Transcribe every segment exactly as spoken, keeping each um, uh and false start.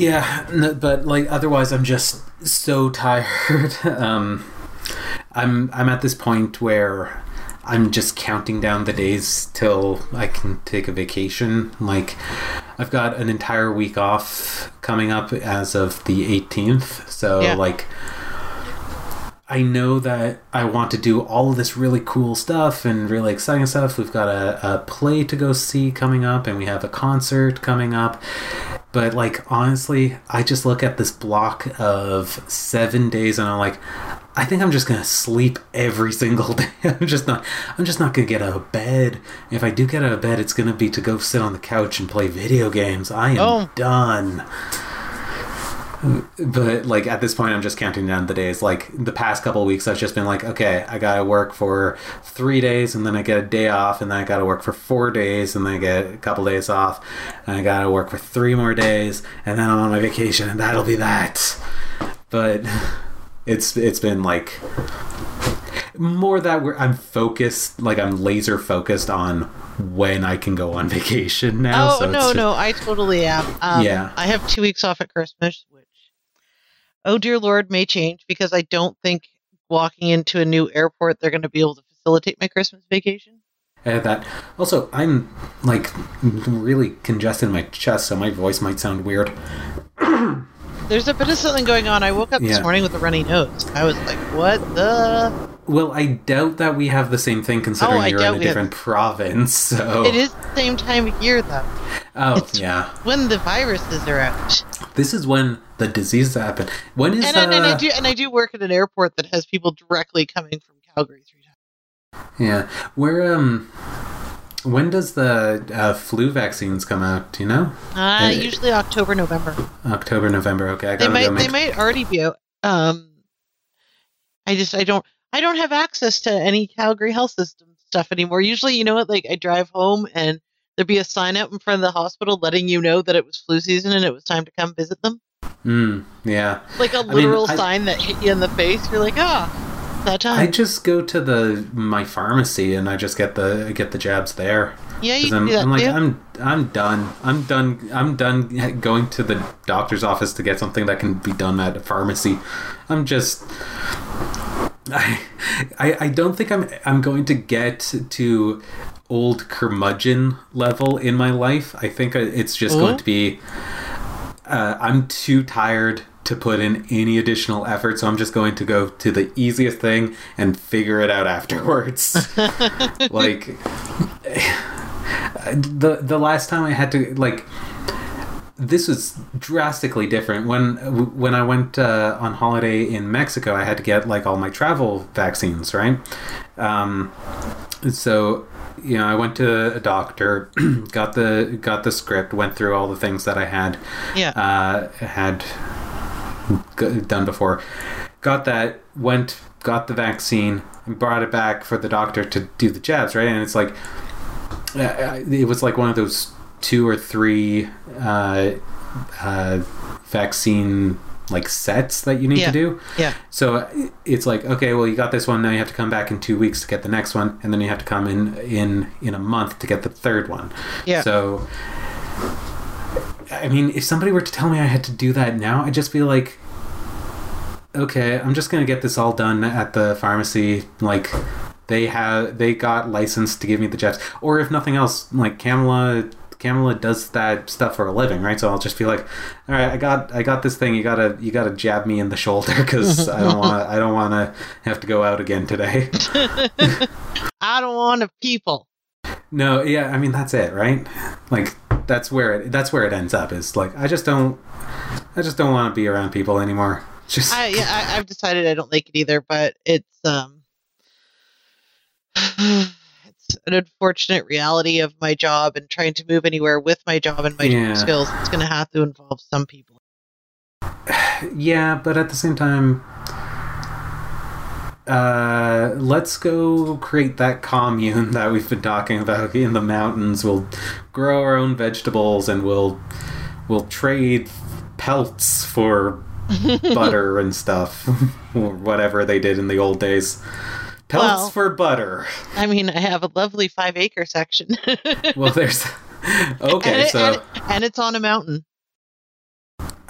Yeah, but like otherwise I'm just so tired. um I'm I'm at this point where I'm just counting down the days till I can take a vacation. Like, I've got an entire week off coming up as of the eighteenth. So, yeah. like, I know that I want to do all of this really cool stuff and really exciting stuff. We've got a, a play to go see coming up, and we have a concert coming up. But, like, honestly, I just look at this block of seven days and I'm like, I think I'm just going to sleep every single day. I'm just not, I'm just not going to get out of bed. If I do get out of bed, it's going to be to go sit on the couch and play video games. I am oh. done. But, like, at this point, I'm just counting down the days. Like, the past couple of weeks, I've just been like, okay, I got to work for three days, and then I get a day off, and then I got to work for four days, and then I get a couple of days off, and I got to work for three more days, and then I'm on my vacation, and that'll be that. But it's it's been, like, more that we're, I'm focused, like, I'm laser focused on when I can go on vacation now. Oh, so no, just, no, I totally am. Um, yeah. I have two weeks off at Christmas. Oh, dear Lord, may change, because I don't think walking into a new airport, they're going to be able to facilitate my Christmas vacation. I had that. Also, I'm, like, really congested in my chest, so my voice might sound weird. There's a bit of something going on. I woke up yeah. this morning with a runny nose. I was like, what the? Well, I doubt that we have the same thing, considering oh, you're in a different have... province. So it is the same time of year, though. Oh, it's yeah. when the viruses are out. This is when the diseases happen. When is and, uh... and, and I do and I do work at an airport that has people directly coming from Calgary three times. Yeah, where um, when does the uh, flu vaccines come out? Do you know? Uh, they, usually October, November. October, November. Okay, I gotta they might go make... they might already be out. Um, I just I don't. I don't have access to any Calgary health system stuff anymore. Usually, you know what, like I drive home and there'd be a sign up in front of the hospital letting you know that it was flu season and it was time to come visit them. Mm, yeah. Like a literal I mean, I, sign that hit you in the face. You're like, ah, oh, that time. I just go to the my pharmacy and I just get the get the jabs there. Yeah, you I'm, do that I'm like, too. I'm I'm done. I'm done. I'm done going to the doctor's office to get something that can be done at a pharmacy. I'm just. I, I don't think I'm I'm going to get to old curmudgeon level in my life. I think it's just mm-hmm. going to be uh, I'm too tired to put in any additional effort, so I'm just going to go to the easiest thing and figure it out afterwards. Like the the last time I had to like. This was drastically different. When when I went uh, on holiday in Mexico, I had to get like all my travel vaccines, right? Um, so, you know, I went to a doctor, got the got the script, went through all the things that I had yeah. uh, had g- done before, got that, went, got the vaccine, and brought it back for the doctor to do the jabs, right? And it's like it was like one of those. Two or three uh, uh, vaccine like sets that you need yeah. to do. Yeah. So it's like, okay, well, you got this one. Now you have to come back in two weeks to get the next one, and then you have to come in in in a month to get the third one. Yeah. So, I mean, if somebody were to tell me I had to do that now, I'd just be like, okay, I'm just gonna get this all done at the pharmacy, like. They have they got licensed to give me the jabs, or if nothing else, like Camilla, Camilla does that stuff for a living, right? So I'll just be like, all right, I got I got this thing. You gotta you gotta jab me in the shoulder because I don't want I don't want to have to go out again today. I don't want to people. No, yeah, I mean that's it, right? Like that's where it that's where it ends up is like I just don't I just don't want to be around people anymore. Just I, yeah, I, I've decided I don't like it either, but it's um. It's an unfortunate reality of my job, and trying to move anywhere with my job and my yeah. job skills, it's going to have to involve some people. Yeah, but at the same time, uh, let's go create that commune that we've been talking about in the mountains. We'll grow our own vegetables, and we'll we'll trade pelts for butter and stuff, or whatever they did in the old days. Pelts well, for butter. I mean, I have a lovely five acre section. Well, there's okay, and it, so and, it, and it's on a mountain.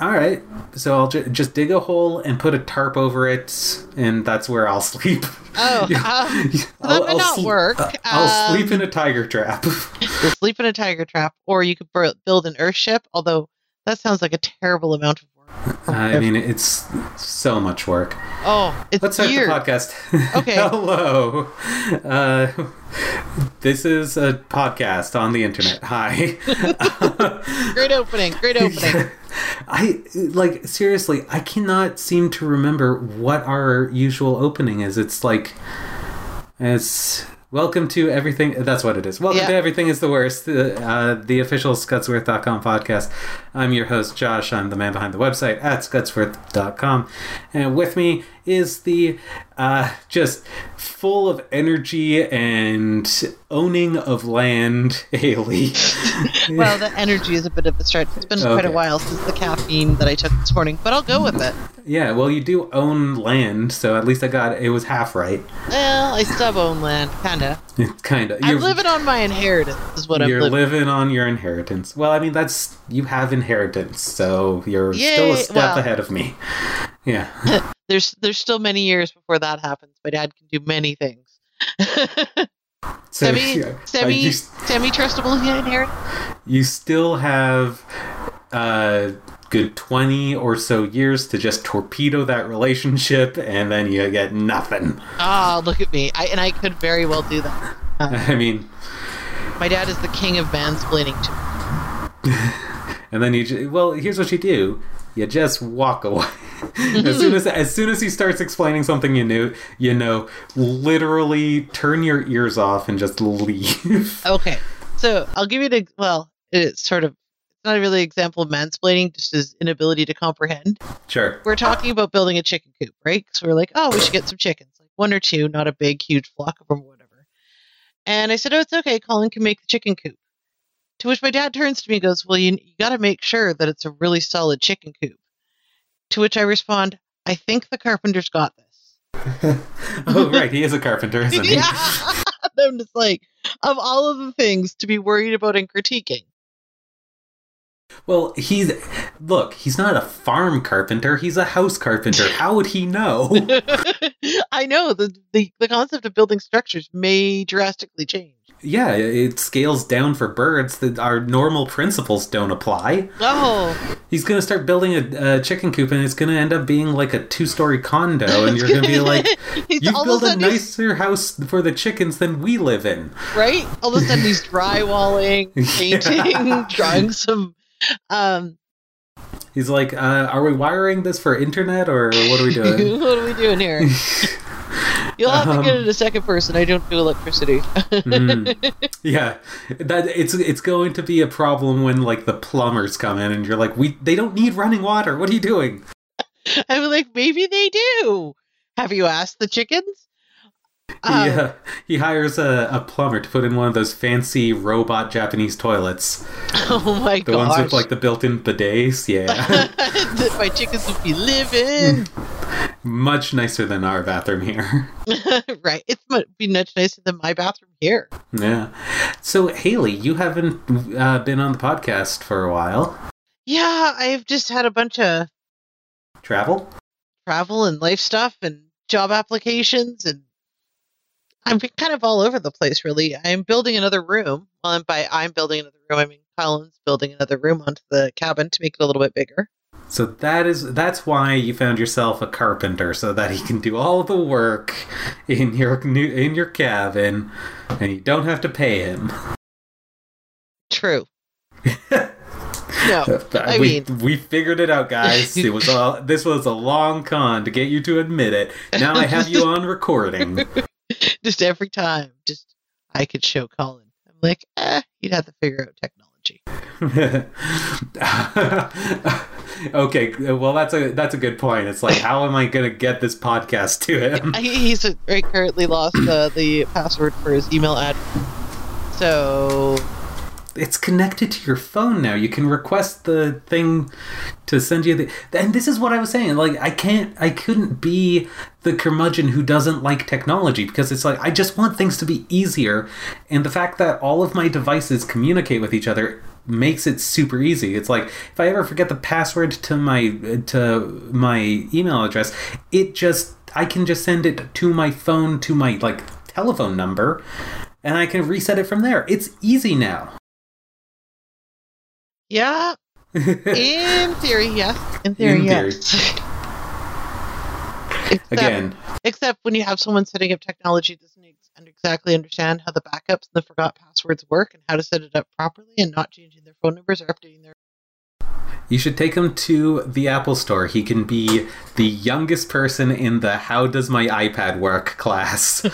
all right, so I'll ju- just dig a hole and put a tarp over it, and that's where I'll sleep. Oh, uh, that would not sleep, work. Uh, I'll um, sleep in a tiger trap. You'll sleep in a tiger trap, or you could b- build an Earthship, although that sounds like a terrible amount of work. I mean, it's so much work. Oh, it's Let's start weird. the podcast. Okay. Hello. Uh, this is a podcast on the internet. Hi. Great opening. Great opening. Yeah. I like seriously, I cannot seem to remember what our usual opening is. It's like it's welcome to everything. That's what it is. Welcome yeah. to Everything is the Worst, uh, the official Scudsworth dot com podcast. I'm your host, Josh. I'm the man behind the website at Scudsworth dot com. And with me is the uh, just full of energy and owning of land, Hayley. Well, the energy is a bit of a stretch. It's been okay. quite a while since the caffeine that I took this morning, but I'll go with it. Yeah, well, you do own land, so at least I got it. It was half right. Well, I still own land, kind of. Kind of. I'm living on my inheritance is what I'm living on. You're living on your inheritance. Well, I mean, that's you have inheritance, so you're Yay, still a step well, ahead of me. Yeah. There's there's still many years before that happens. My dad can do many things. so, semi yeah, semi you, semi-trustable inheritance. You still have a good twenty or so years to just torpedo that relationship, and then you get nothing. Oh, look at me! I, and I could very well do that. Uh, I mean, my dad is the king of mansplaining to me. And then you just, well, here's what you do. You just walk away. as soon as as soon as he starts explaining something you knew, you know, literally turn your ears off and just leave. Okay. So I'll give you the, well, it's sort of, it's not really an example of mansplaining, just his inability to comprehend. Sure. We're talking about building a chicken coop, right? So we're like, oh, we should get some chickens. Like one or two, not a big, huge flock of them, whatever. And I said, oh, it's okay. Colin can make the chicken coop. To which my dad turns to me and goes, well, you, you got to make sure that it's a really solid chicken coop. To which I respond, I think the carpenter's got this. Oh, right. He is a carpenter, isn't he? Yeah. I'm just like, of all of the things to be worried about and critiquing. Well, he's, look, he's not a farm carpenter. He's a house carpenter. How would he know? I know. The, the, the concept of building structures may drastically change. Yeah, it scales down for birds. That our normal principles don't apply. Oh. He's going to start building a, a chicken coop, and it's going to end up being like a two-story condo, and you're going to be like, you build a nicer house for the chickens than we live in. Right? All of a sudden he's drywalling, painting, yeah. drawing some... Um, he's like, uh, are we wiring this for internet, or what are we doing? What are we doing here? You'll have to get it a second person. I don't do electricity. mm, yeah, that it's it's going to be a problem when like the plumbers come in and you're like, we they don't need running water. What are you doing? I'm like, maybe they do. Have you asked the chickens? Um, he, uh, he hires a, a plumber to put in one of those fancy robot Japanese toilets. Oh my god! The gosh. ones with like the built-in bidets. Yeah, my chickens would be living. Much nicer than our bathroom here. Right, it's much, be much nicer than my bathroom here. Yeah. So Hayley, you haven't uh, been on the podcast for a while. Yeah, I've just had a bunch of travel, travel and life stuff, and job applications and. I'm kind of all over the place, really. I'm building another room. Well, and by I'm building another room, I mean Colin's building another room onto the cabin to make it a little bit bigger. So that is that's why you found yourself a carpenter, so that he can do all the work in your new in your cabin, and you don't have to pay him. True. No, I we, mean we figured it out, guys. It was all this was a long con to get you to admit it. Now I have you on recording. Just every time, just I could show Colin. I'm like, eh, you'd have to figure out technology. Okay, well that's a that's a good point. It's like, how am I going to get this podcast to him? He's right, currently lost uh, the password for his email address. So it's connected to your phone now. You can request the thing to send you the... And this is what I was saying. Like, I can't... I couldn't be the curmudgeon who doesn't like technology because it's like, I just want things to be easier. And the fact that all of my devices communicate with each other makes it super easy. It's like, if I ever forget the password to my to my email address, it just I can just send it to my phone, to my like telephone number, and I can reset it from there. It's easy now. Yeah. In theory, yes. In theory, In yes. Theory. Except, Again. Except when you have someone setting up technology that doesn't exactly understand how the backups and the forgot passwords work and how to set it up properly and not changing their phone numbers or updating their... You should take him to the Apple Store. He can be the youngest person in the how does my iPad work class.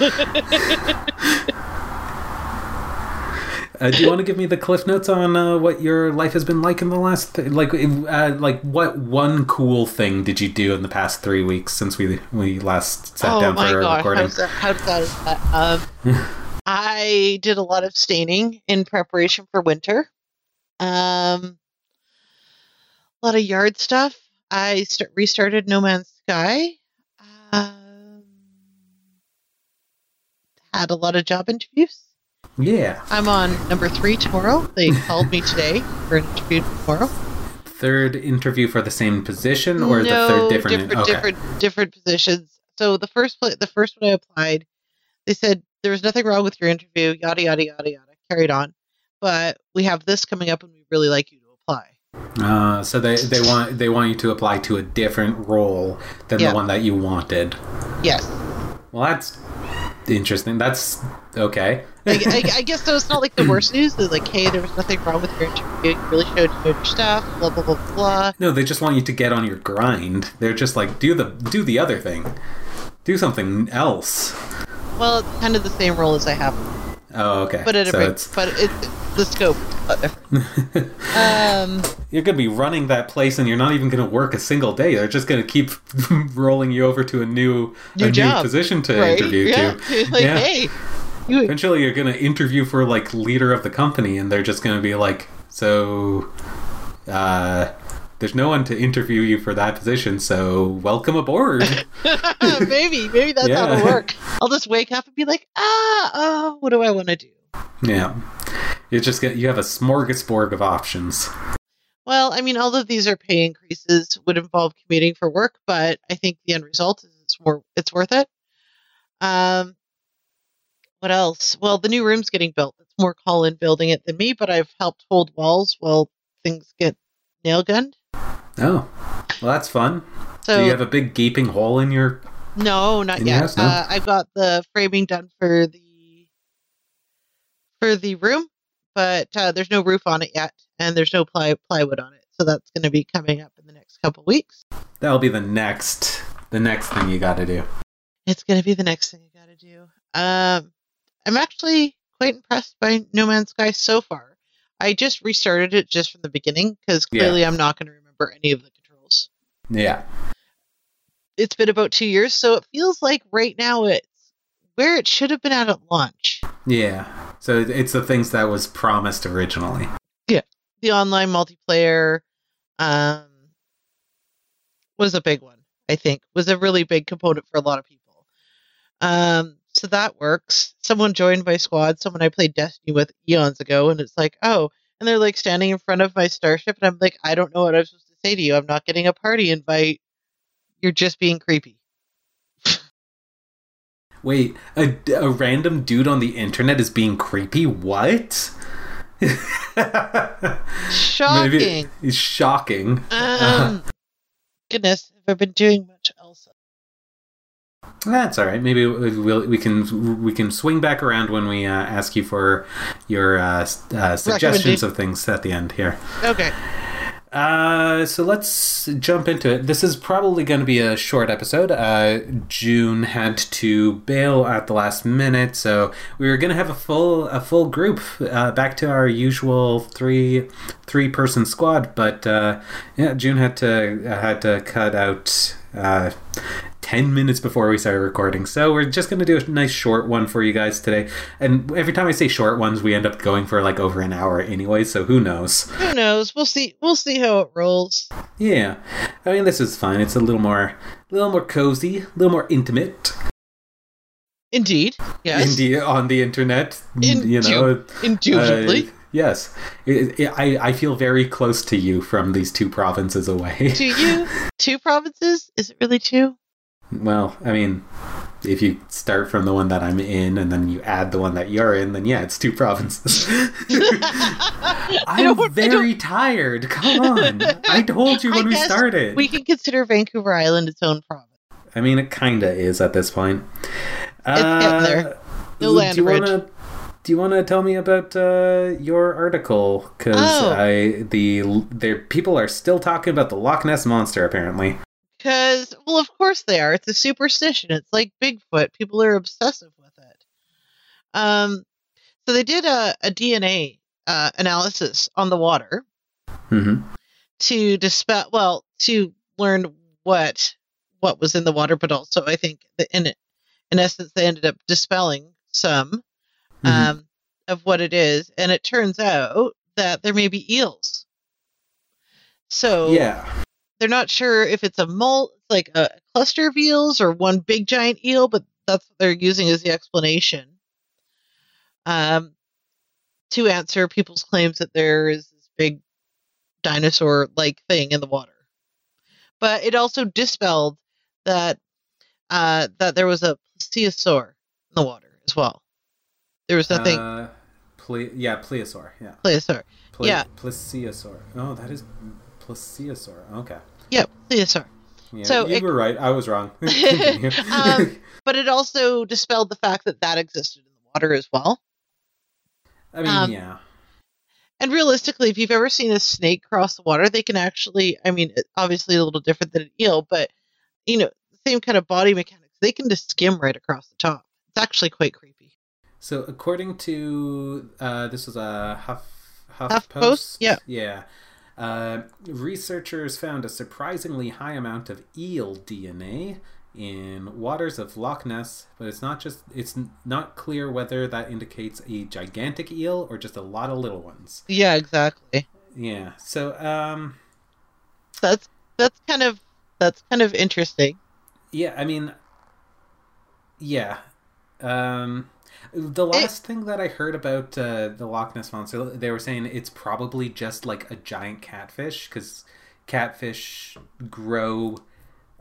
Uh, do you want to give me the cliff notes on uh, what your life has been like in the last, th- like, uh, like what one cool thing did you do in the past three weeks since we we last sat oh down for our recording? Oh my gosh, how sad is that? Um, I did a lot of staining in preparation for winter. Um, a lot of yard stuff. I start, restarted No Man's Sky. Um, had a lot of job interviews. Yeah. I'm on number three tomorrow. They called me today for an interview tomorrow. Third interview for the same position or no, the third different different, in- okay. different different positions. So the first the first one I applied, they said there was nothing wrong with your interview, yada yada yada yada. Carried on. But we have this coming up and we really like you to apply. Uh, so they, they want they want you to apply to a different role than yeah. the one that you wanted. Yes. Well, that's interesting. That's okay. I, I, I guess so. It's not like the worst news. They're like, hey, there was nothing wrong with your interview. You really showed your stuff. Blah blah blah blah. No, they just want you to get on your grind. They're just like, do the do the other thing, do something else. Well, it's kind of the same role as I have. Oh, okay. But at so a it's... but it, the scope. um, you're gonna be running that place, and you're not even gonna work a single day. They're just gonna keep rolling you over to a new new, a job, new position to right? interview yeah. to. Like, yeah. hey. Eventually you're going to interview for, like, leader of the company, and they're just going to be like, so, uh, there's no one to interview you for that position, so welcome aboard. maybe, maybe that's yeah. how it'll work. I'll just wake up and be like, ah, oh, what do I want to do? Yeah. You're just gonna, you have a smorgasbord of options. Well, I mean, all of these are pay increases would involve commuting for work, but I think the end result is it's, more, it's worth it. Um, What else? Well, the new room's getting built. It's more Colin building it than me, but I've helped hold walls while things get nail gunned. Oh, well, that's fun. So, do you have a big gaping hole in your? No, not yet. House, no? Uh, I've got the framing done for the for the room, but uh, there's no roof on it yet, and there's no ply- plywood on it, so that's going to be coming up in the next couple weeks. That'll be the next the next thing you got to do. It's going to be the next thing you got to do. Um. I'm actually quite impressed by No Man's Sky so far. I just restarted it just from the beginning because clearly yeah. I'm not going to remember any of the controls. Yeah. It's been about two years, so it feels like right now it's where it should have been at at launch. Yeah. So it's the things that was promised originally. Yeah. The online multiplayer um, was a big one, I think. Was a really big component for a lot of people. Um. So that works. Someone joined my squad, someone I played Destiny with eons ago, and it's like, oh, and they're like standing in front of my starship, and I'm like, I don't know what I'm supposed to say to you. I'm not getting a party invite. You're just being creepy. Wait, a, a random dude on the internet is being creepy? What? Shocking. Maybe it's shocking. Um, goodness, have I been doing much else? That's all right. Maybe we'll, we can we can swing back around when we uh, ask you for your uh, uh, suggestions of things at the end here. Okay. Uh, so let's jump into it. This is probably going to be a short episode. Uh, June had to bail at the last minute, so we were going to have a full a full group uh, back to our usual three three person squad, but uh, yeah, June had to had to cut out. Uh, ten minutes before we started recording. So we're just going to do a nice short one for you guys today. And every time I say short ones, we end up going for like over an hour anyway. So who knows? Who knows? We'll see. We'll see how it rolls. Yeah. I mean, this is fine. It's a little more, a little more cozy, a little more intimate. Indeed. Yes. Indeed. On the internet. In- you know. Indubably. Uh, Yes. It, it, I, I feel very close to you from these two provinces away. Do you? Two provinces? Is it really two? Well, I mean, if you start from the one that I'm in and then you add the one that you're in, then yeah, it's two provinces. I'm very tired. Come on. I told you when we started. We can consider Vancouver Island its own province. I mean, it kind of is at this point. It's uh, there. No land bridge. Do you want to tell me about uh, your article? Because oh. I the there people are still talking about the Loch Ness Monster, apparently. Because, well, of course they are. It's a superstition. It's like Bigfoot. People are obsessive with it. Um, so they did a, a D N A uh, analysis on the water mm-hmm. to dispel, well, to learn what what was in the water, but also I think that in in essence they ended up dispelling some mm-hmm. um, of what it is, and it turns out that there may be eels. So yeah. They're not sure if it's a mul- like a cluster of eels or one big giant eel, but that's what they're using as the explanation um, to answer people's claims that there is this big dinosaur-like thing in the water. But it also dispelled that uh, that there was a plesiosaur in the water as well. There was nothing. Uh, ple- yeah, plesiosaur. Yeah. Plesiosaur. Ple- yeah. Plesiosaur. Oh, that is. Plesiosaur. Okay. Yep, plesiosaur. Yeah, so you it, were right. I was wrong. um, but it also dispelled the fact that that existed in the water as well. I mean, um, yeah. And realistically, if you've ever seen a snake cross the water, they can actually, I mean, obviously a little different than an eel, but, you know, the same kind of body mechanics. They can just skim right across the top. It's actually quite creepy. So according to, uh, this was a Huff, Huff HuffPost? Post? Yeah. Yeah. Uh, researchers found a surprisingly high amount of eel D N A in waters of Loch Ness, but it's not just it's not clear whether that indicates a gigantic eel or just a lot of little ones. Yeah, exactly. Yeah. So um that's that's kind of that's kind of interesting. Yeah, I mean yeah. Um The last it, thing that I heard about uh, the Loch Ness Monster, they were saying it's probably just like a giant catfish, because catfish grow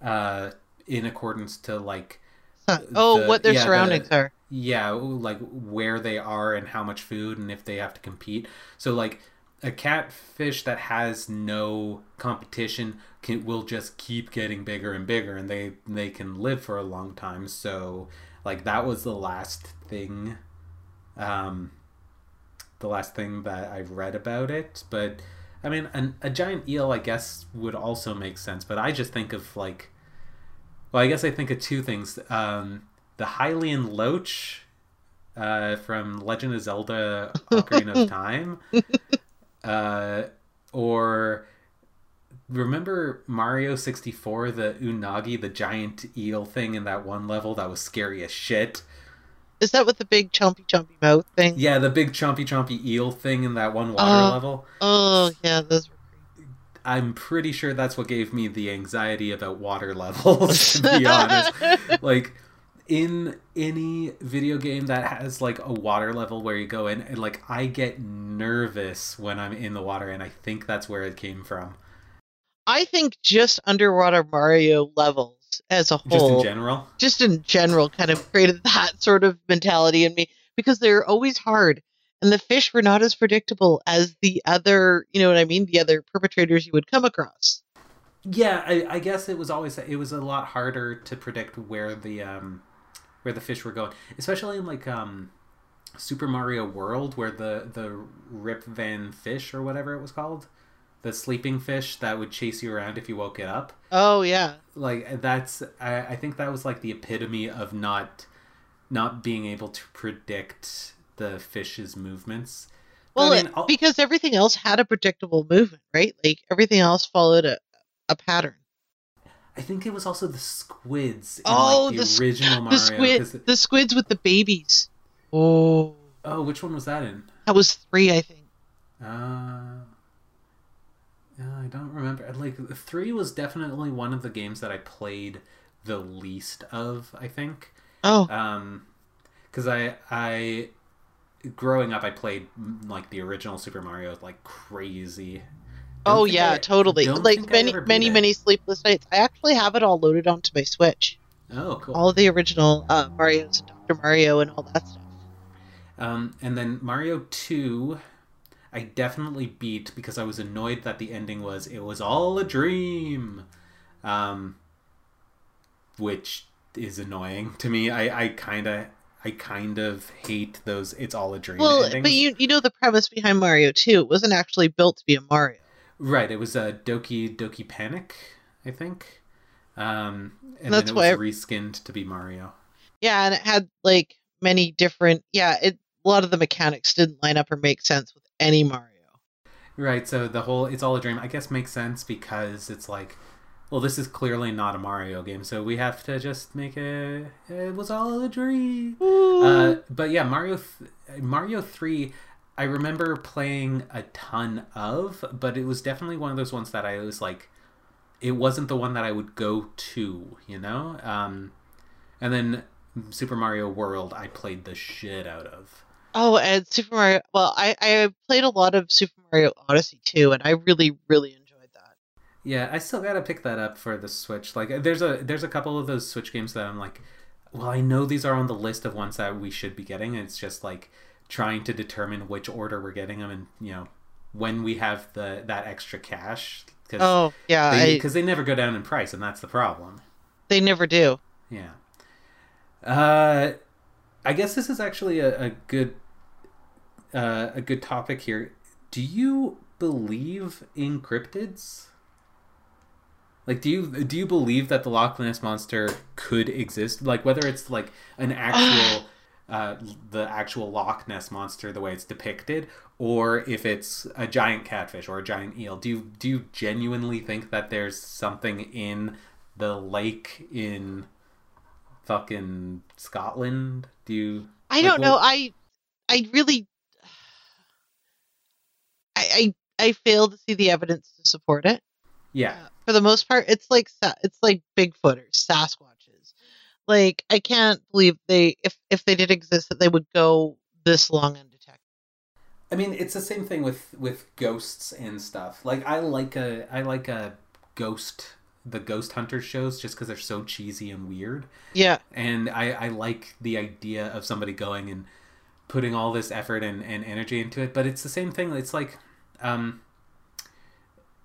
uh, in accordance to like... Huh. Oh, the, what their yeah, surroundings the, are. Yeah, like where they are and how much food and if they have to compete. So like a catfish that has no competition can, will just keep getting bigger and bigger, and they, they can live for a long time, so... Like, that was the last thing, um, the last thing that I've read about it. But, I mean, an, a giant eel, I guess, would also make sense. But I just think of, like, well, I guess I think of two things. Um, the Hylian Loach uh, from Legend of Zelda Ocarina of Time. Uh, or... Remember Mario sixty-four, the Unagi, the giant eel thing in that one level that was scary as shit? Is that with the big chompy chompy mouth thing? Yeah, the big chompy chompy eel thing in that one water uh, level. Oh, yeah, those were creepy. I'm pretty sure that's what gave me the anxiety about water levels, to be honest. Like, in any video game that has, like, a water level where you go in, and, like, I get nervous when I'm in the water, and I think that's where it came from. I think just underwater Mario levels as a whole. Just in general? Just in general kind of created that sort of mentality in me, because they're always hard and the fish were not as predictable as the other, you know what I mean, the other perpetrators you would come across. Yeah, I, I guess it was always, it was a lot harder to predict where the, um, where the fish were going, especially in like, um, Super Mario World, where the, the Rip Van Fish or whatever it was called. The sleeping fish that would chase you around if you woke it up. Oh yeah. Like that's, I, I think that was like the epitome of not, not being able to predict the fish's movements. Well, I mean, it, because everything else had a predictable movement, right? Like everything else followed a, a pattern. I think it was also the squids. In, oh, like, the, the original Mario. The, squid, the, the squids with the babies. Oh. Oh, which one was that in? That was three, I think. Uh... I don't remember. Like, three was definitely one of the games that I played the least of, I think. Oh. Um, because I, I, growing up, I played like the original Super Mario like crazy. Don't oh yeah, I, totally. Like many, many, it. many sleepless nights. I actually have it all loaded onto my Switch. Oh, cool. All of the original uh, Marios and Doctor Mario and all that stuff. Um, and then Mario two, I definitely beat because I was annoyed that the ending was, it was all a dream. Um, which is annoying to me. I, I kind of... I kind of hate those it's all a dream well, endings. But you you know the premise behind Mario two. It wasn't actually built to be a Mario. Right. It was a Doki Doki Panic, I think. Um, and That's then it was I... reskinned to be Mario. Yeah, and it had like many different... Yeah, it, a lot of the mechanics didn't line up or make sense with any Mario. Right, so the whole it's all a dream I guess makes sense because it's like, well, this is clearly not a Mario game, so we have to just make a... It was all a dream. Uh, but yeah, Mario th- Mario three, I remember playing a ton of, but it was definitely one of those ones that I was like... It wasn't the one that I would go to, you know? Um, and then Super Mario World, I played the shit out of. Oh, and Super Mario... Well, I, I played a lot of Super Mario Odyssey too, and I really, really enjoyed it. Yeah, I still gotta pick that up for the Switch. Like, there's a there's a couple of those Switch games that I'm like, well, I know these are on the list of ones that we should be getting, and it's just like trying to determine which order we're getting them, and you know, when we have the that extra cash. Cause oh yeah, because they, they never go down in price, and that's the problem. They never do. Yeah. Uh, I guess this is actually a, a good uh, a good topic here. Do you believe in cryptids? Like, do you do you believe that the Loch Ness Monster could exist? Like, whether it's like an actual, uh, the actual Loch Ness Monster, the way it's depicted, or if it's a giant catfish or a giant eel. Do you do you genuinely think that there's something in the lake in fucking Scotland? Do you? I like, don't know. Well, I I really I, I I fail to see the evidence to support it. Yeah. Uh, for the most part, it's like it's like Bigfoot or Sasquatches. Like, I can't believe they if if they did exist that they would go this long undetected. I mean, it's the same thing with, with ghosts and stuff. Like, I like a I like a ghost the ghost hunter shows just because they're so cheesy and weird. Yeah. And I, I like the idea of somebody going and putting all this effort and, and energy into it. But it's the same thing. It's like, um.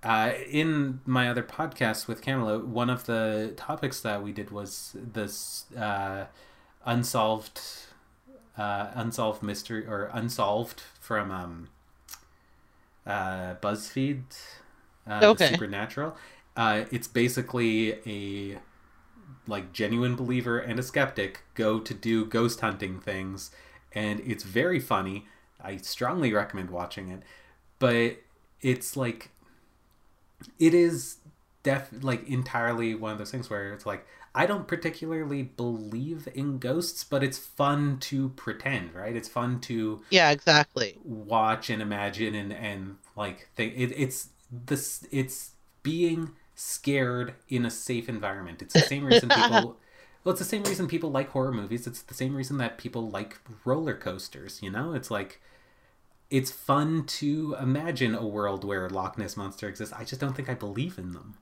Uh, in my other podcast with Camilla, one of the topics that we did was this uh, unsolved, uh, unsolved mystery or unsolved from um, uh, BuzzFeed, uh, okay. Supernatural. Uh, it's basically a like genuine believer and a skeptic go to do ghost hunting things, and it's very funny. I strongly recommend watching it, but it's like. It is def like entirely one of those things where it's like, I don't particularly believe in ghosts, but it's fun to pretend, right? It's fun to yeah, exactly watch and imagine and and like think it, it's this it's being scared in a safe environment. It's the same reason people. Well, it's the same reason people like horror movies. It's the same reason that people like roller coasters. You know, it's like. It's fun to imagine a world where Loch Ness Monster exists. I just don't think I believe in them.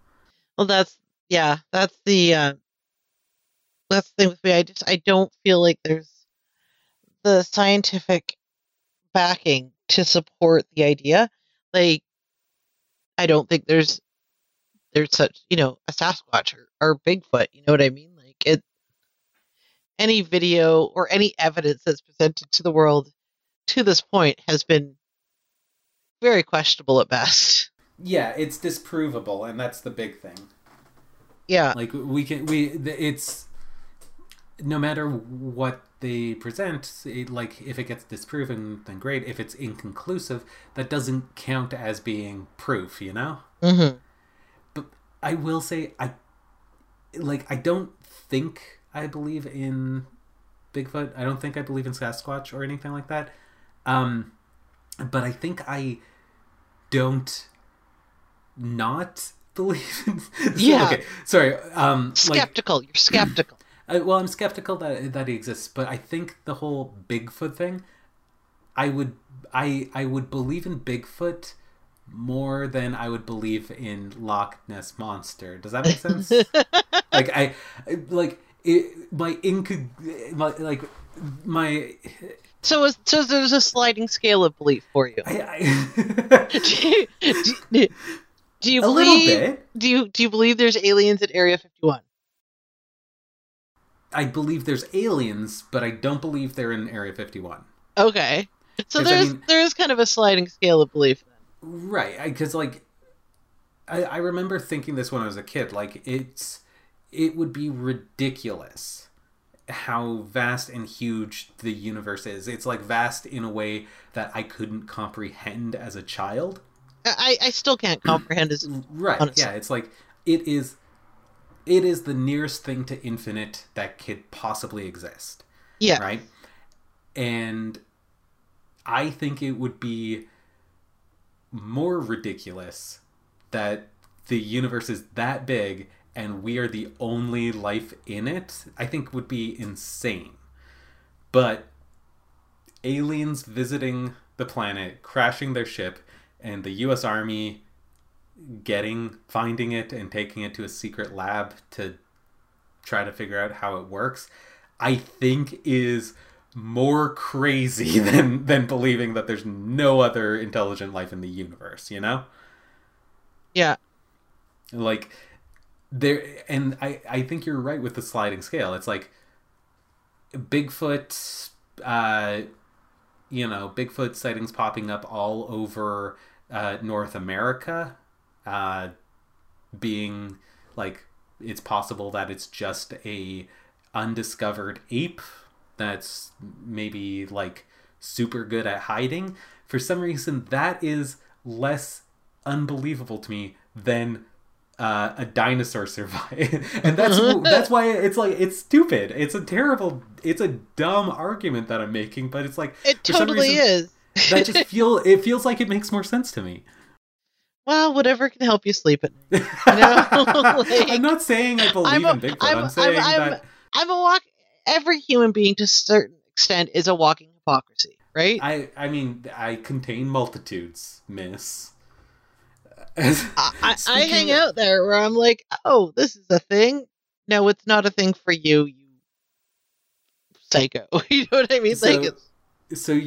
Well, that's, yeah, that's the, uh, that's the thing with me. I just, I don't feel like there's the scientific backing to support the idea. Like, I don't think there's, there's such, you know, a Sasquatch or, or Bigfoot, you know what I mean? Like, it, any video or any evidence that's presented to the world to this point has been very questionable at best. Yeah, it's disprovable, and that's the big thing. Yeah, like we can we it's no matter what they present, it, like if it gets disproven, then great. If it's inconclusive, that doesn't count as being proof, you know. Mm-hmm. But I will say, I like I don't think I believe in Bigfoot. I don't think I believe in Sasquatch or anything like that. Um, but I think I don't not believe in... Yeah. Okay, sorry. Um, skeptical. Like, you're skeptical. I, well, I'm skeptical that, that he exists, but I think the whole Bigfoot thing, I would I I would believe in Bigfoot more than I would believe in Loch Ness Monster. Does that make sense? Like I like it, my inc my like my. So, so there's a sliding scale of belief for you. I, I... do you, do you, do you believe? Do you do you believe there's aliens at Area fifty-one? I believe there's aliens, but I don't believe they're in Area fifty-one. Okay, so there's I mean, there is kind of a sliding scale of belief, then. Right? Because like, I I remember thinking this when I was a kid. Like it's it would be ridiculous how vast and huge the universe is. It's like vast in a way that I couldn't comprehend as a child. I, I still can't comprehend as right. Honestly. Yeah. It's like, it is, it is the nearest thing to infinite that could possibly exist. Yeah. Right. And I think it would be more ridiculous that the universe is that big and we are the only life in it, I think would be insane. But aliens visiting the planet, crashing their ship, and the U S Army getting, finding it and taking it to a secret lab to try to figure out how it works, I think is more crazy than, than believing that there's no other intelligent life in the universe, you know? Yeah. Like... There and I, I think you're right with the sliding scale. It's like Bigfoot, uh, you know, Bigfoot sightings popping up all over uh, North America, uh, being like it's possible that it's just a undiscovered ape that's maybe like super good at hiding. For some reason, that is less unbelievable to me than. Uh, a dinosaur survived, and that's that's why it's like it's stupid. It's a terrible, it's a dumb argument that I'm making, but it's like it totally reason, is. That just feel it feels like it makes more sense to me. Well, whatever can help you sleep at night. You know? Like, I'm not saying I believe a, in Bigfoot. I'm, I'm saying I'm, I'm, that I'm a walk. Every human being, to a certain extent, is a walking hypocrisy, right? I I mean, I contain multitudes, miss. I, I hang out there where I'm like, oh, this is a thing. No, it's not a thing for you, you psycho. You know what I mean? So, like, so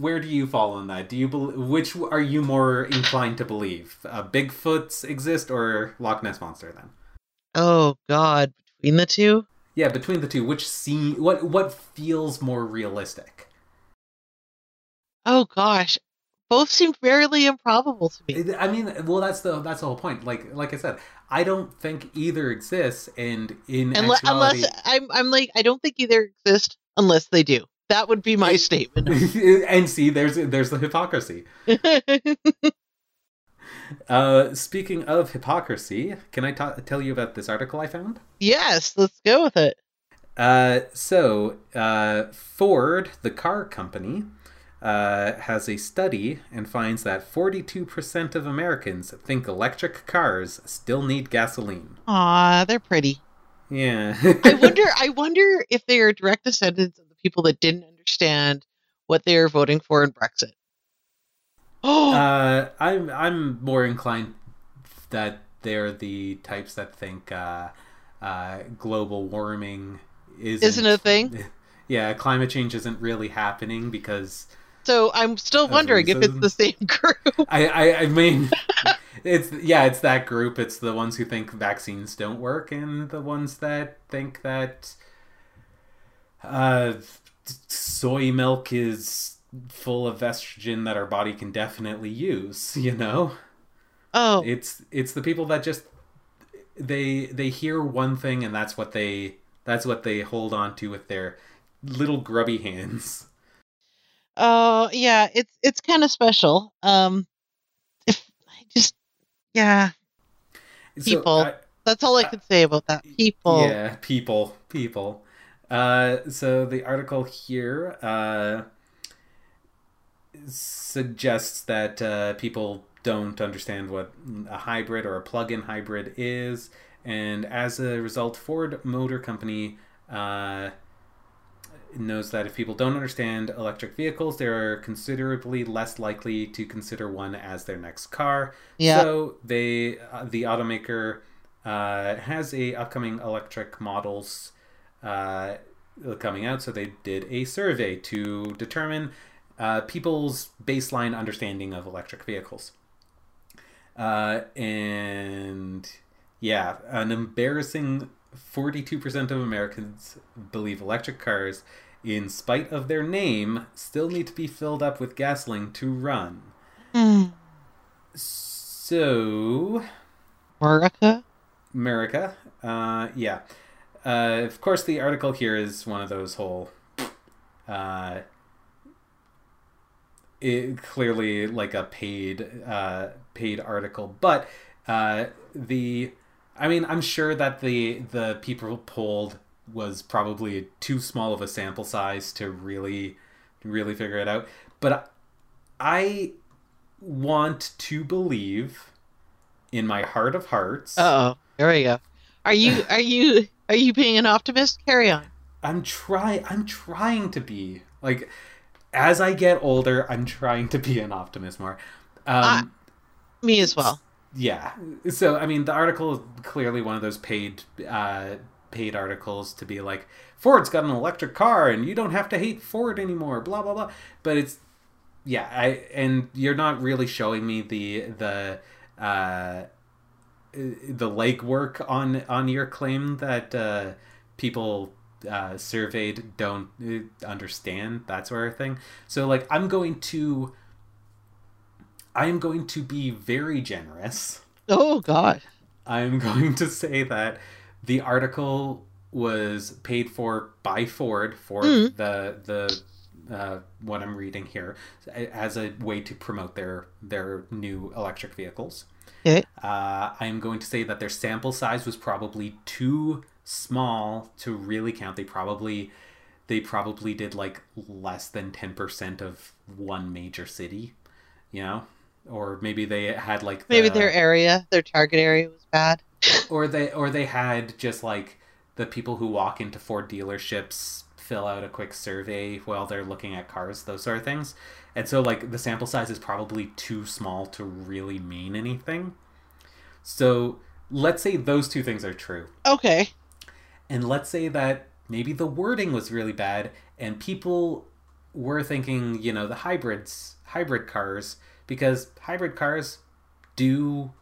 where do you fall on that? Do you believe, which are you more inclined to believe? Uh, Bigfoots exist or Loch Ness Monster? Then? Oh God, between the two? Yeah, between the two. Which seem what what feels more realistic? Oh gosh. Both seem fairly improbable to me. I mean, well, that's the that's the whole point. Like, like I said, I don't think either exists, and in unless, actuality, unless I'm, I'm like, I don't think either exists unless they do. That would be my and, statement. And see, there's there's the hypocrisy. uh, speaking of hypocrisy, can I ta- tell you about this article I found? Yes, let's go with it. Uh, so, uh, Ford, the car company. Uh, has a study and finds that forty-two percent of Americans think electric cars still need gasoline. Aw, they're pretty. Yeah. I wonder I wonder if they are direct descendants of the people that didn't understand what they are voting for in Brexit. Oh. Uh, I'm I'm more inclined that they're the types that think uh, uh, global warming isn't isn't a thing. Yeah, climate change isn't really happening because So I'm still wondering if it's the same group. I, I, I mean, it's yeah, it's that group. It's the ones who think vaccines don't work and the ones that think that uh, soy milk is full of estrogen that our body can definitely use. You know, oh, it's it's the people that just they they hear one thing and that's what they that's what they hold on to with their little grubby hands. Oh, yeah, it's it's kind of special. Um, if I just, yeah, people. So I, That's all I could I, say about that. People. Yeah, people, people. Uh, so the article here uh, suggests that uh, people don't understand what a hybrid or a plug-in hybrid is, and as a result, Ford Motor Company. Uh, knows that if people don't understand electric vehicles, they're considerably less likely to consider one as their next car. Yeah. So they, uh, the automaker uh, has a upcoming electric models uh, coming out. So they did a survey to determine uh, people's baseline understanding of electric vehicles. Uh, and yeah, an embarrassing forty-two percent of Americans believe electric cars, in spite of their name, still need to be filled up with gasoline to run. Mm. So... America? America, uh, yeah. Uh, of course, the article here is one of those whole... Uh, it, clearly, like a paid, uh, paid article, but uh, the... I mean, I'm sure that the the people polled was probably too small of a sample size to really, really figure it out. But I want to believe, in my heart of hearts. Uh-oh, there we go. Are you are you are you being an optimist? Carry on. I'm try I'm trying to be, like, as I get older, I'm trying to be an optimist more. Um, uh, me as well. Yeah. So, I mean, the article is clearly one of those paid uh, paid articles to be like, Ford's got an electric car and you don't have to hate Ford anymore, blah, blah, blah. But it's, yeah, I and you're not really showing me the the uh, the legwork on, on your claim that uh, people uh, surveyed don't understand, that sort of thing. So, like, I'm going to... I am going to be very generous. Oh, God. I am going to say that the article was paid for by Ford for mm. the the uh, what I'm reading here as a way to promote their, their new electric vehicles. Okay. Uh, I am going to say that their sample size was probably too small to really count. They probably they probably did like less than ten percent of one major city, you know? Or maybe they had like the, maybe their area, their target area was bad. or they or they had just like the people who walk into Ford dealerships fill out a quick survey while they're looking at cars, those sort of things. And so like the sample size is probably too small to really mean anything. So let's say those two things are true. Okay. And let's say that maybe the wording was really bad and people were thinking, you know, the hybrids, hybrid cars, because hybrid cars do,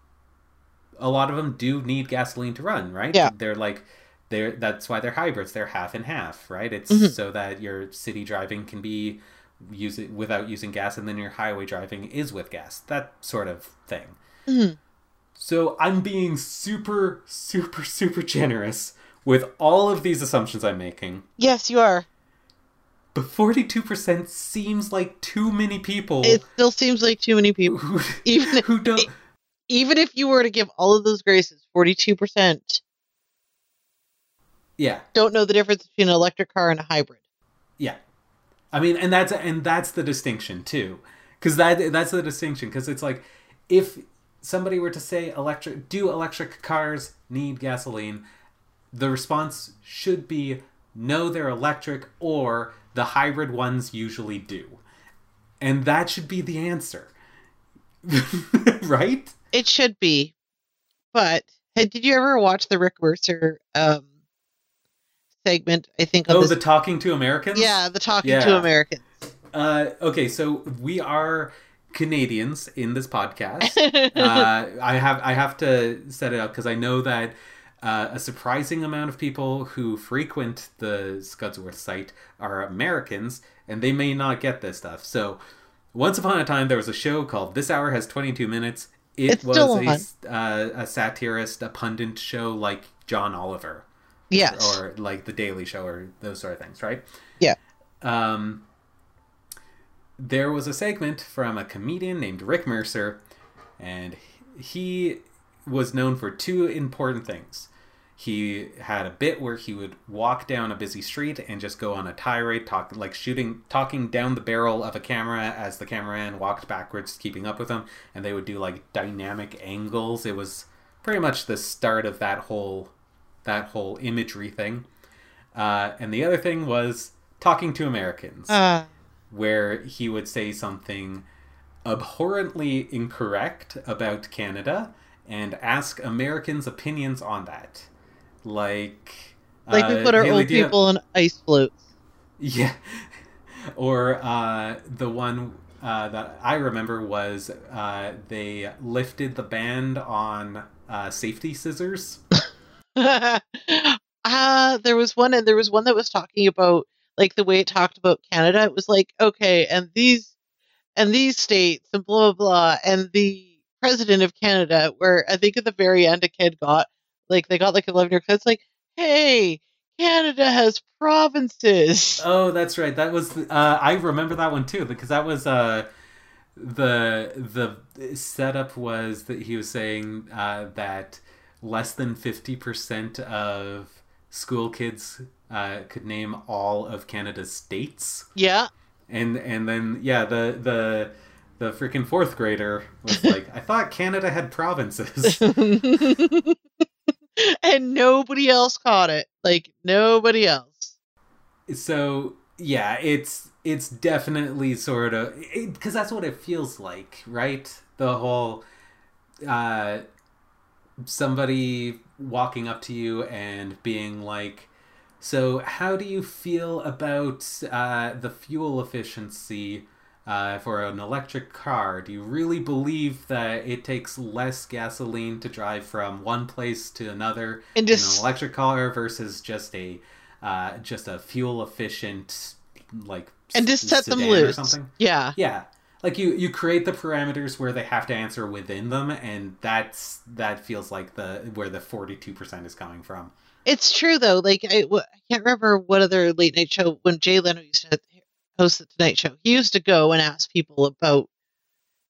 a lot of them do need gasoline to run, right? Yeah. They're like, they're, that's why they're hybrids. They're half and half, right? It's mm-hmm. so that your city driving can be use it without using gas, and then your highway driving is with gas, that sort of thing. Mm-hmm. So I'm being super, super, super generous with all of these assumptions I'm making. Yes, you are. But forty-two percent seems like too many people. It still seems like too many people. Who, even if, who don't... Even if you were to give all of those graces, forty-two percent yeah, don't know the difference between an electric car and a hybrid. Yeah. I mean, and that's and that's the distinction, too. Because that that's the distinction. Because it's like, if somebody were to say, electric, do electric cars need gasoline? The response should be, no, they're electric, or... the hybrid ones usually do. And that should be the answer. Right? It should be. But hey, did you ever watch the Rick Mercer um, segment? I think. On oh, this... the Talking to Americans? Yeah, the Talking yeah. to Americans. Uh, okay, so we are Canadians in this podcast. uh, I have I have to set it up because I know that Uh, a surprising amount of people who frequent the Scudsworth site are Americans, and they may not get this stuff. So, once upon a time, there was a show called This Hour Has twenty-two Minutes. It it's was a, uh, a satirist, a pundit show like John Oliver. Yes. Or like The Daily Show or those sort of things, right? Yeah. Um, there was a segment from a comedian named Rick Mercer, and he was known for two important things. He had a bit where he would walk down a busy street and just go on a tirade, talk, like shooting, talking down the barrel of a camera as the cameraman walked backwards, keeping up with him. And they would do like dynamic angles. It was pretty much the start of that whole, that whole imagery thing. Uh, and the other thing was Talking to Americans, uh. where he would say something abhorrently incorrect about Canada and ask Americans' opinions on that. Like, like we put uh, our Haley, old people have... in ice floats. Yeah. Or uh, the one uh, that I remember was uh, they lifted the ban on uh, safety scissors. Uh, there was one, and there was one that was talking about, like, the way it talked about Canada. It was like, okay, and these and these states and blah, blah, blah. And the president of Canada, where I think at the very end a kid got, like, they got like eleven year old kids, like, hey, Canada has provinces. Oh, that's right. That was uh, I remember that one too, because that was uh, the the setup was that he was saying uh, that less than fifty percent of school kids uh, could name all of Canada's states. Yeah. And and then yeah, the the the freaking fourth grader was like, I thought Canada had provinces. And nobody else caught it. Like, nobody else. So, yeah, it's it's definitely sort of... Because that's what it feels like, right? The whole... Uh, somebody walking up to you and being like, so how do you feel about uh, the fuel efficiency uh, for an electric car? Do you really believe that it takes less gasoline to drive from one place to another and just... in an electric car versus just a uh, just a fuel efficient, like, and just set them loose or something? Yeah, yeah. Like, you, you create the parameters where they have to answer within them, and that's that feels like the where the forty-two percent is coming from. It's true, though. Like, I, I can't remember what other late-night show, when Jay Leno used to host The Tonight Show, he used to go and ask people about,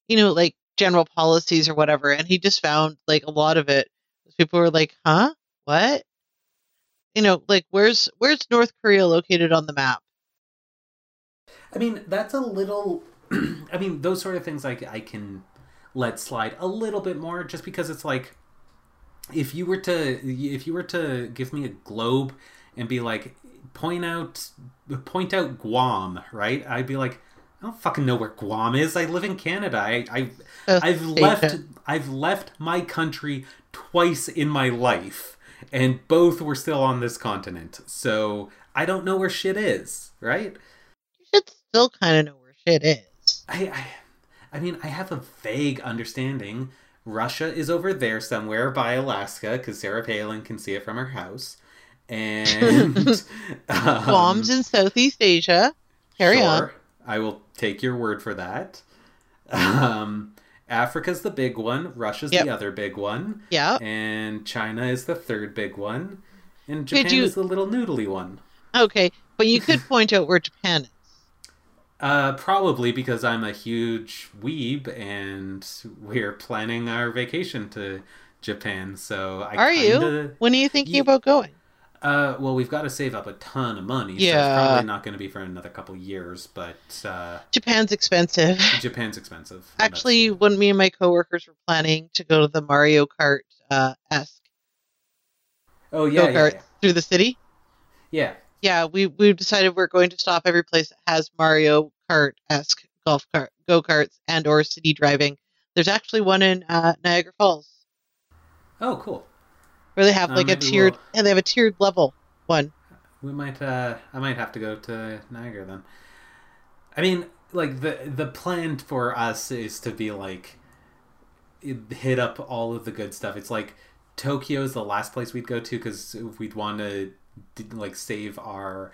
you know, like, general policies or whatever, and he just found, like, a lot of it. People were like, huh? What? You know, like, where's where's North Korea located on the map? I mean, that's a little... I mean, those sort of things I, I can let slide a little bit more, just because it's like, if you were to if you were to give me a globe and be like, point out point out Guam, right? I'd be like, I don't fucking know where Guam is. I live in Canada. I, I oh, I've left it. I've left my country twice in my life, and both were still on this continent. So I don't know where shit is, right? You should still kind of know where shit is. I, I I mean, I have a vague understanding. Russia is over there somewhere by Alaska, because Sarah Palin can see it from her house. And... um, bombs in Southeast Asia. Carry sure, on. I will take your word for that. Um, Africa's the big one. Russia's yep. the other big one. Yeah. And China is the third big one. And Japan you... is the little noodly one. Okay, but you could point out where Japan is. Uh, probably because I'm a huge weeb and we're planning our vacation to Japan. So I are kinda, you? When are you thinking you, about going? Uh, well, we've got to save up a ton of money. Yeah. So it's probably not going to be for another couple of years, but, uh, Japan's expensive. Japan's expensive. Actually, that's... when me and my coworkers were planning to go to the Mario Kart, uh, esque. Oh yeah, yeah, yeah. Through the city. Yeah. Yeah, we we decided we're going to stop every place that has Mario Kart-esque golf cart go-karts and or city driving. There's actually one in uh, Niagara Falls. Oh, cool! Where they have like um, a tiered we'll... and they have a tiered level one. We might uh, I might have to go to Niagara then. I mean, like the the plan for us is to be like hit up all of the good stuff. It's like Tokyo is the last place we'd go to because we'd want to. Didn't like save our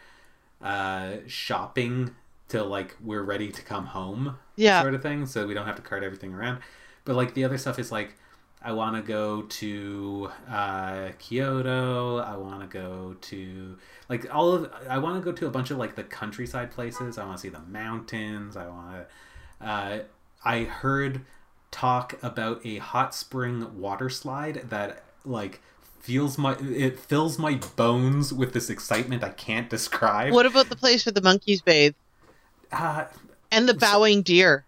uh shopping till like we're ready to come home, yeah, sort of thing, so we don't have to cart everything around. But like the other stuff is like, I want to go to uh Kyoto, I want to go to like all of I want to go to a bunch of like the countryside places, I want to see the mountains, I want to uh I heard talk about a hot spring water slide that like feels my it fills my bones with this excitement I can't describe. What about the place where the monkeys bathe? Uh, and the bowing deer.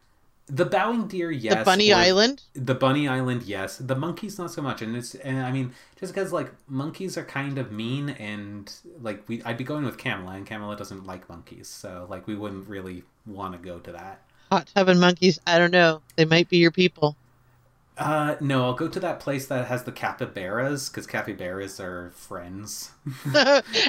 The bowing deer, yes. The bunny island? The bunny island, yes. The monkeys, not so much. And it's, and I mean, just because, like, monkeys are kind of mean, and, like, we, I'd be going with Camilla, and Camilla doesn't like monkeys. So, like, we wouldn't really want to go to that. Hot tub and monkeys, I don't know. They might be your people. Uh, no, I'll go to that place that has the capybaras, because capybaras are friends.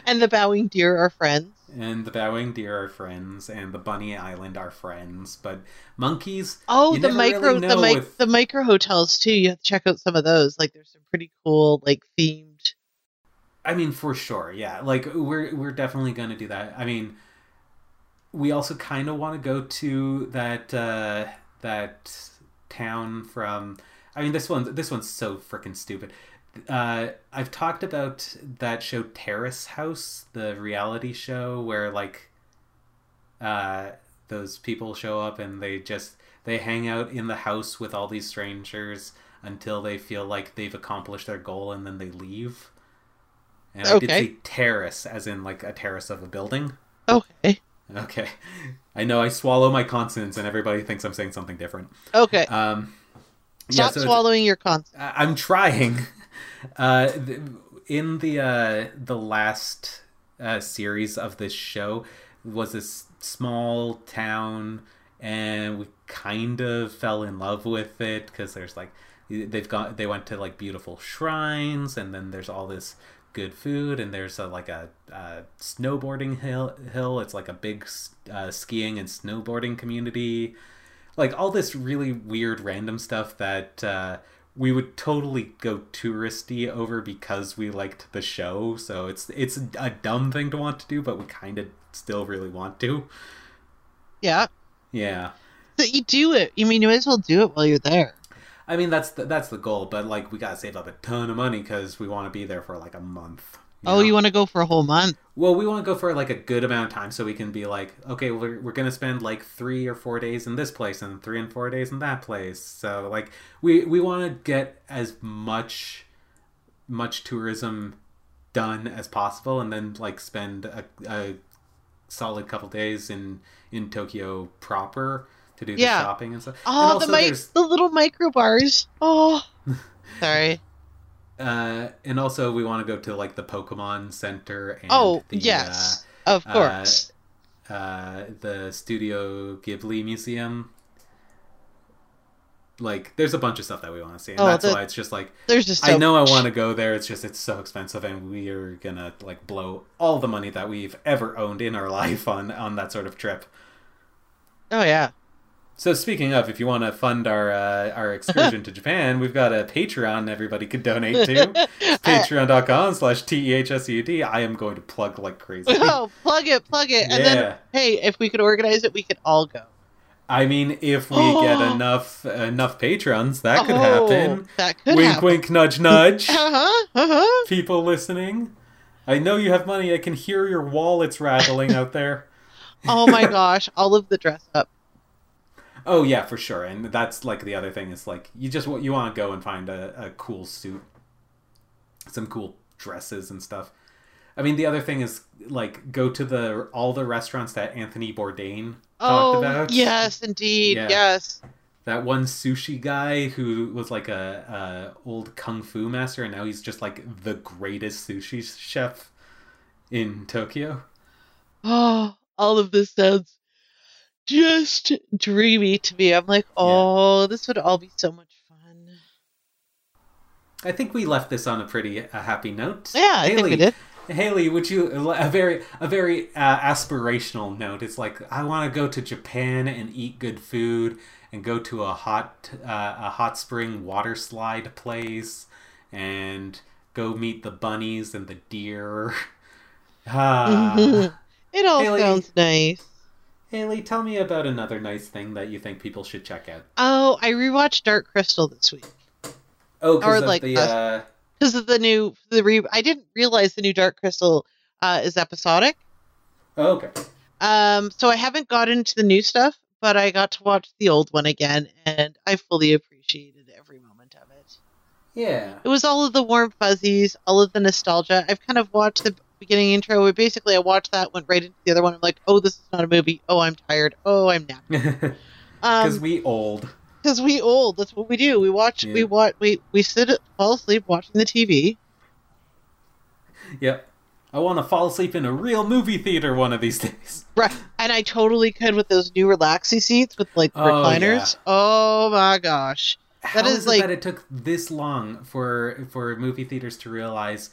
And the bowing deer are friends. And the bowing deer are friends, and the bunny island are friends, but monkeys. Oh, the micro, really the, mi if... the micro hotels too. You have to check out some of those. Like, there's some pretty cool, like, themed. I mean, for sure, yeah. Like, we're we're definitely gonna do that. I mean, we also kind of want to go to that uh, that town from. I mean, this one this one's so freaking stupid. Uh, I've talked about that show Terrace House, the reality show where, like, uh, those people show up and they just, they hang out in the house with all these strangers until they feel like they've accomplished their goal, and then they leave. And okay. I did say terrace as in, like, a terrace of a building. Okay. Okay. I know I swallow my consonants and everybody thinks I'm saying something different. Okay. Um, Stop yeah, so swallowing your consonants. I'm trying. Uh, th in the uh, the last uh, series of this show was this small town, and we kind of fell in love with it because there's like they've got they went to like beautiful shrines, and then there's all this good food, and there's a, like a, a snowboarding hill. Hill it's like a big uh, skiing and snowboarding community, like all this really weird random stuff that. Uh, We would totally go touristy over because we liked the show, so it's it's a dumb thing to want to do, but we kind of still really want to. Yeah. Yeah. So you do it. You mean you might as well do it while you're there. I mean, that's the, that's the goal, but like we gotta save up a ton of money because we want to be there for like a month. You oh, know? You want to go for a whole month? Well, we want to go for like a good amount of time so we can be like, okay, we're we're gonna spend like three or four days in this place and three and four days in that place. So like we we want to get as much much tourism done as possible, and then like spend a, a solid couple days in in Tokyo proper to do yeah. the shopping and stuff. Oh, and the mic the little micro bars. Oh, sorry. Uh, and also we want to go to like the Pokemon Center and oh the, yes uh, of course uh, uh, the Studio Ghibli Museum. Like there's a bunch of stuff that we want to see, and oh, that's the, why it's just like there's just so I know much. I want to go there, it's just it's so expensive, and we're gonna like blow all the money that we've ever owned in our life on on that sort of trip. Oh yeah. So speaking of, if you want to fund our uh, our excursion to Japan, we've got a Patreon everybody could donate to. Patreon dot com slash T E H S U D. I am going to plug like crazy. Oh, plug it, plug it. Yeah. And then, hey, if we could organize it, we could all go. I mean, if we oh. get enough enough patrons, that could oh, happen. That could wink, happen. Wink, wink, nudge, nudge. Uh-huh, uh-huh. People listening. I know you have money. I can hear your wallets rattling out there. Oh, my gosh. All of the dress up. Oh yeah, for sure, and that's like the other thing is like you just you want to go and find a, a cool suit, some cool dresses and stuff. I mean, the other thing is like go to the all the restaurants that Anthony Bourdain oh, talked about. Yes, indeed, yeah. yes. That one sushi guy who was like a, a old kung fu master, and now he's just like the greatest sushi chef in Tokyo. Oh, all of this sounds. Just dreamy to me. I'm like, oh, yeah. This would all be so much fun. I think we left this on a pretty a happy note. Yeah, I Hayley, think we did. Hayley, would you a very a very uh, aspirational note? It's like I want to go to Japan and eat good food and go to a hot uh, a hot spring water slide place and go meet the bunnies and the deer. Ah. Mm-hmm. It all Hayley, sounds nice. Hayley, tell me about another nice thing that you think people should check out. Oh, I rewatched Dark Crystal this week. Oh, because of like the... Because uh... of the new... the re I didn't realize the new Dark Crystal uh, is episodic. Oh, okay. Um, so I haven't gotten into the new stuff, but I got to watch the old one again, and I fully appreciated every moment of it. Yeah. It was all of the warm fuzzies, all of the nostalgia. I've kind of watched the... beginning intro where basically I watched that, went right into the other one. I'm like, oh, this is not a movie. Oh, I'm tired. Oh, I'm napping. Because um, we old. Because we old. That's what we do. We watch. Yeah. We watch. We we sit fall asleep watching the T V. Yep. I want to fall asleep in a real movie theater one of these days. Right. And I totally could with those new relaxy seats with like oh, recliners. Yeah. Oh my gosh. How that is, is it like that it took this long for for movie theaters to realize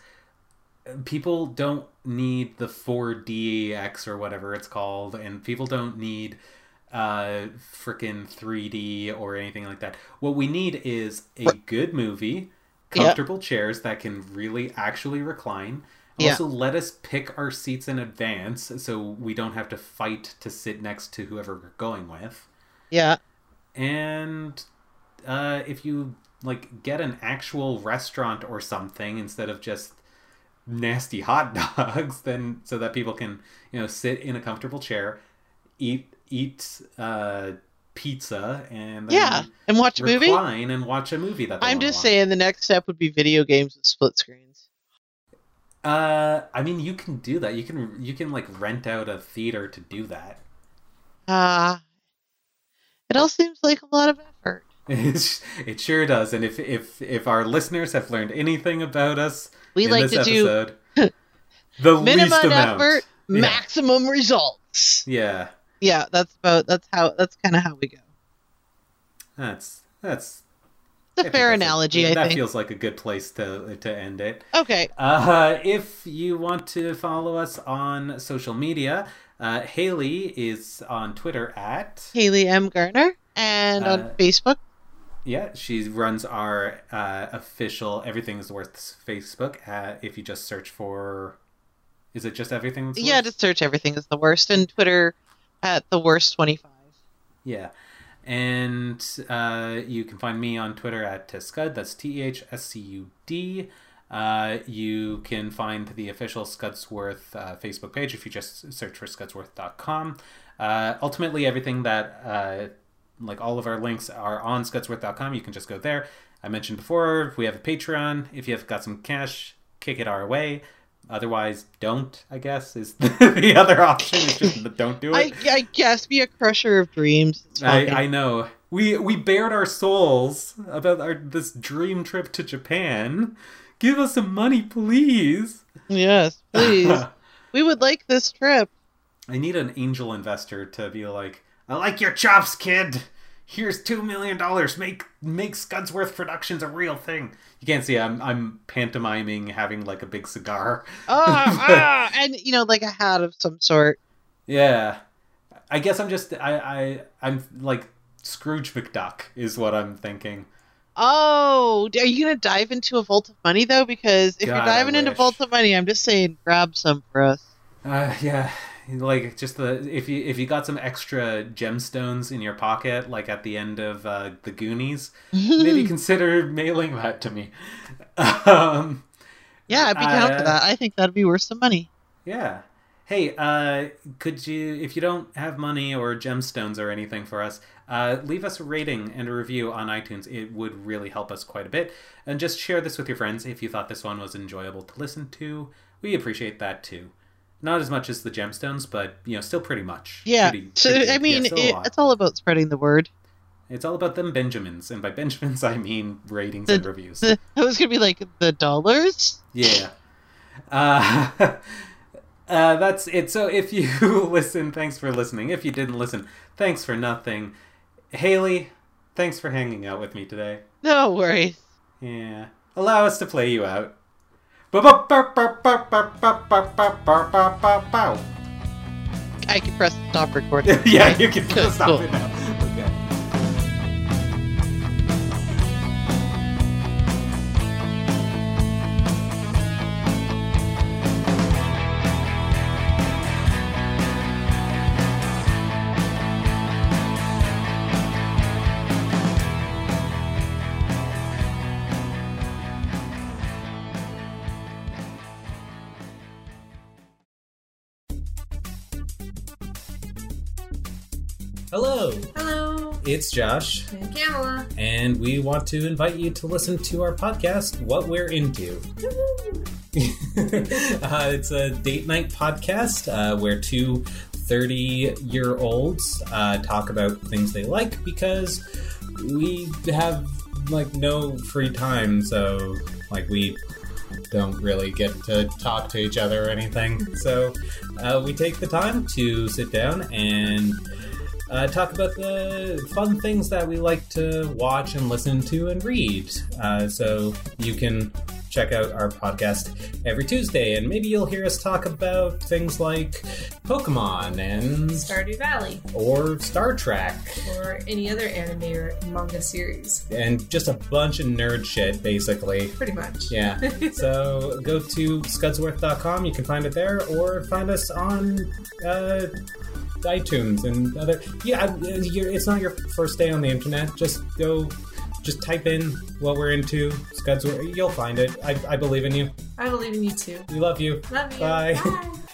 people don't need the four D X or whatever it's called, and people don't need uh frickin' three D or anything like that. What we need is a good movie, comfortable yep. chairs that can really actually recline. Also, yeah. let us pick our seats in advance so we don't have to fight to sit next to whoever we're going with. Yeah. And uh, if you, like, get an actual restaurant or something instead of just nasty hot dogs, then so that people can, you know, sit in a comfortable chair, eat eat uh, pizza, and then yeah. and watch a movie. Recline and watch a movie that they I'm just watch. saying the next step would be video games with split screens. Uh, I mean, you can do that. You can, you can like rent out a theater to do that. Uh, it all seems like a lot of effort. It sure does. And if, if, if our listeners have learned anything about us, we in like this to episode, do the minimum least amount. effort, yeah. maximum results. Yeah. Yeah. That's about, that's how, that's kind of how we go. That's, that's. It's a I fair analogy, a, I that think. That feels like a good place to to end it. Okay. Uh, if you want to follow us on social media, uh, Hayley is on Twitter at... Hayley M Garner, and uh, on Facebook. Yeah, she runs our uh, official Everything is the Worst Facebook. Uh, if you just search for... Is it just Everything is the Worst? Yeah, just search Everything is the Worst, and Twitter at the Worst twenty-five. Yeah. And uh, you can find me on Twitter at Scud. That's T E H S C U D. Uh, you can find the official Scudsworth uh, Facebook page if you just search for Scudsworth dot com. Uh, ultimately, everything that, uh, like all of our links are on Scudsworth dot com. You can just go there. I mentioned before, we have a Patreon. If you've got some cash, kick it our way. Otherwise, don't, I guess, is the, the other option. It's just don't do it. I, I guess be a crusher of dreams. I, I know. We we bared our souls about our this dream trip to Japan. Give us some money, please. Yes, please. We would like this trip. I need an angel investor to be like, I like your chops, kid. Here's two million dollars. Make make Scudsworth Productions a real thing. You can't see I'm I'm pantomiming having like a big cigar. Oh, ah, and you know, like a hat of some sort. Yeah, I guess I'm just I I I'm like Scrooge McDuck is what I'm thinking. Oh, are you gonna dive into a vault of money though? Because if God, you're diving into vaults of money, I'm just saying, grab some for us. Uh, yeah. Like just the if you if you got some extra gemstones in your pocket, like at the end of uh, the Goonies, maybe consider mailing that to me. Um, yeah, I'd be down uh, for that. I think that'd be worth some money. Yeah. Hey, uh, could you if you don't have money or gemstones or anything for us, uh, leave us a rating and a review on iTunes. It would really help us quite a bit. And just share this with your friends if you thought this one was enjoyable to listen to. We appreciate that too. Not as much as the gemstones, but, you know, still pretty much. Yeah. Pretty, so, pretty, I mean, yeah, it, it's all about spreading the word. It's all about them Benjamins. And by Benjamins, I mean ratings the, and reviews. The, I was going to be like, the dollars? Yeah. Uh, uh, that's it. So if you listen, thanks for listening. If you didn't listen, thanks for nothing. Hayley, thanks for hanging out with me today. No worries. Yeah. Allow us to play you out. I can press stop recording. Yeah, you can press stop cool. it now. Okay. It's Josh and Camilla, and we want to invite you to listen to our podcast, What We're Into. uh, it's a date night podcast uh, where two thirty-year-olds uh, talk about things they like, because we have, like, no free time, so, like, we don't really get to talk to each other or anything. So uh, we take the time to sit down and uh, talk about the fun things that we like to watch and listen to and read. Uh, so you can check out our podcast every Tuesday, and maybe you'll hear us talk about things like Pokemon and Stardew Valley, or Star Trek, or any other anime or manga series, and just a bunch of nerd shit, basically. Pretty much, yeah. So go to Scudsworth dot com, you can find it there, or find us on uh, iTunes and other. Yeah, it's not your first day on the internet. Just go. Just type in what we're into. Scuds, you'll find it. I, I believe in you. I believe in you too. We love you. Love you. Bye. Bye.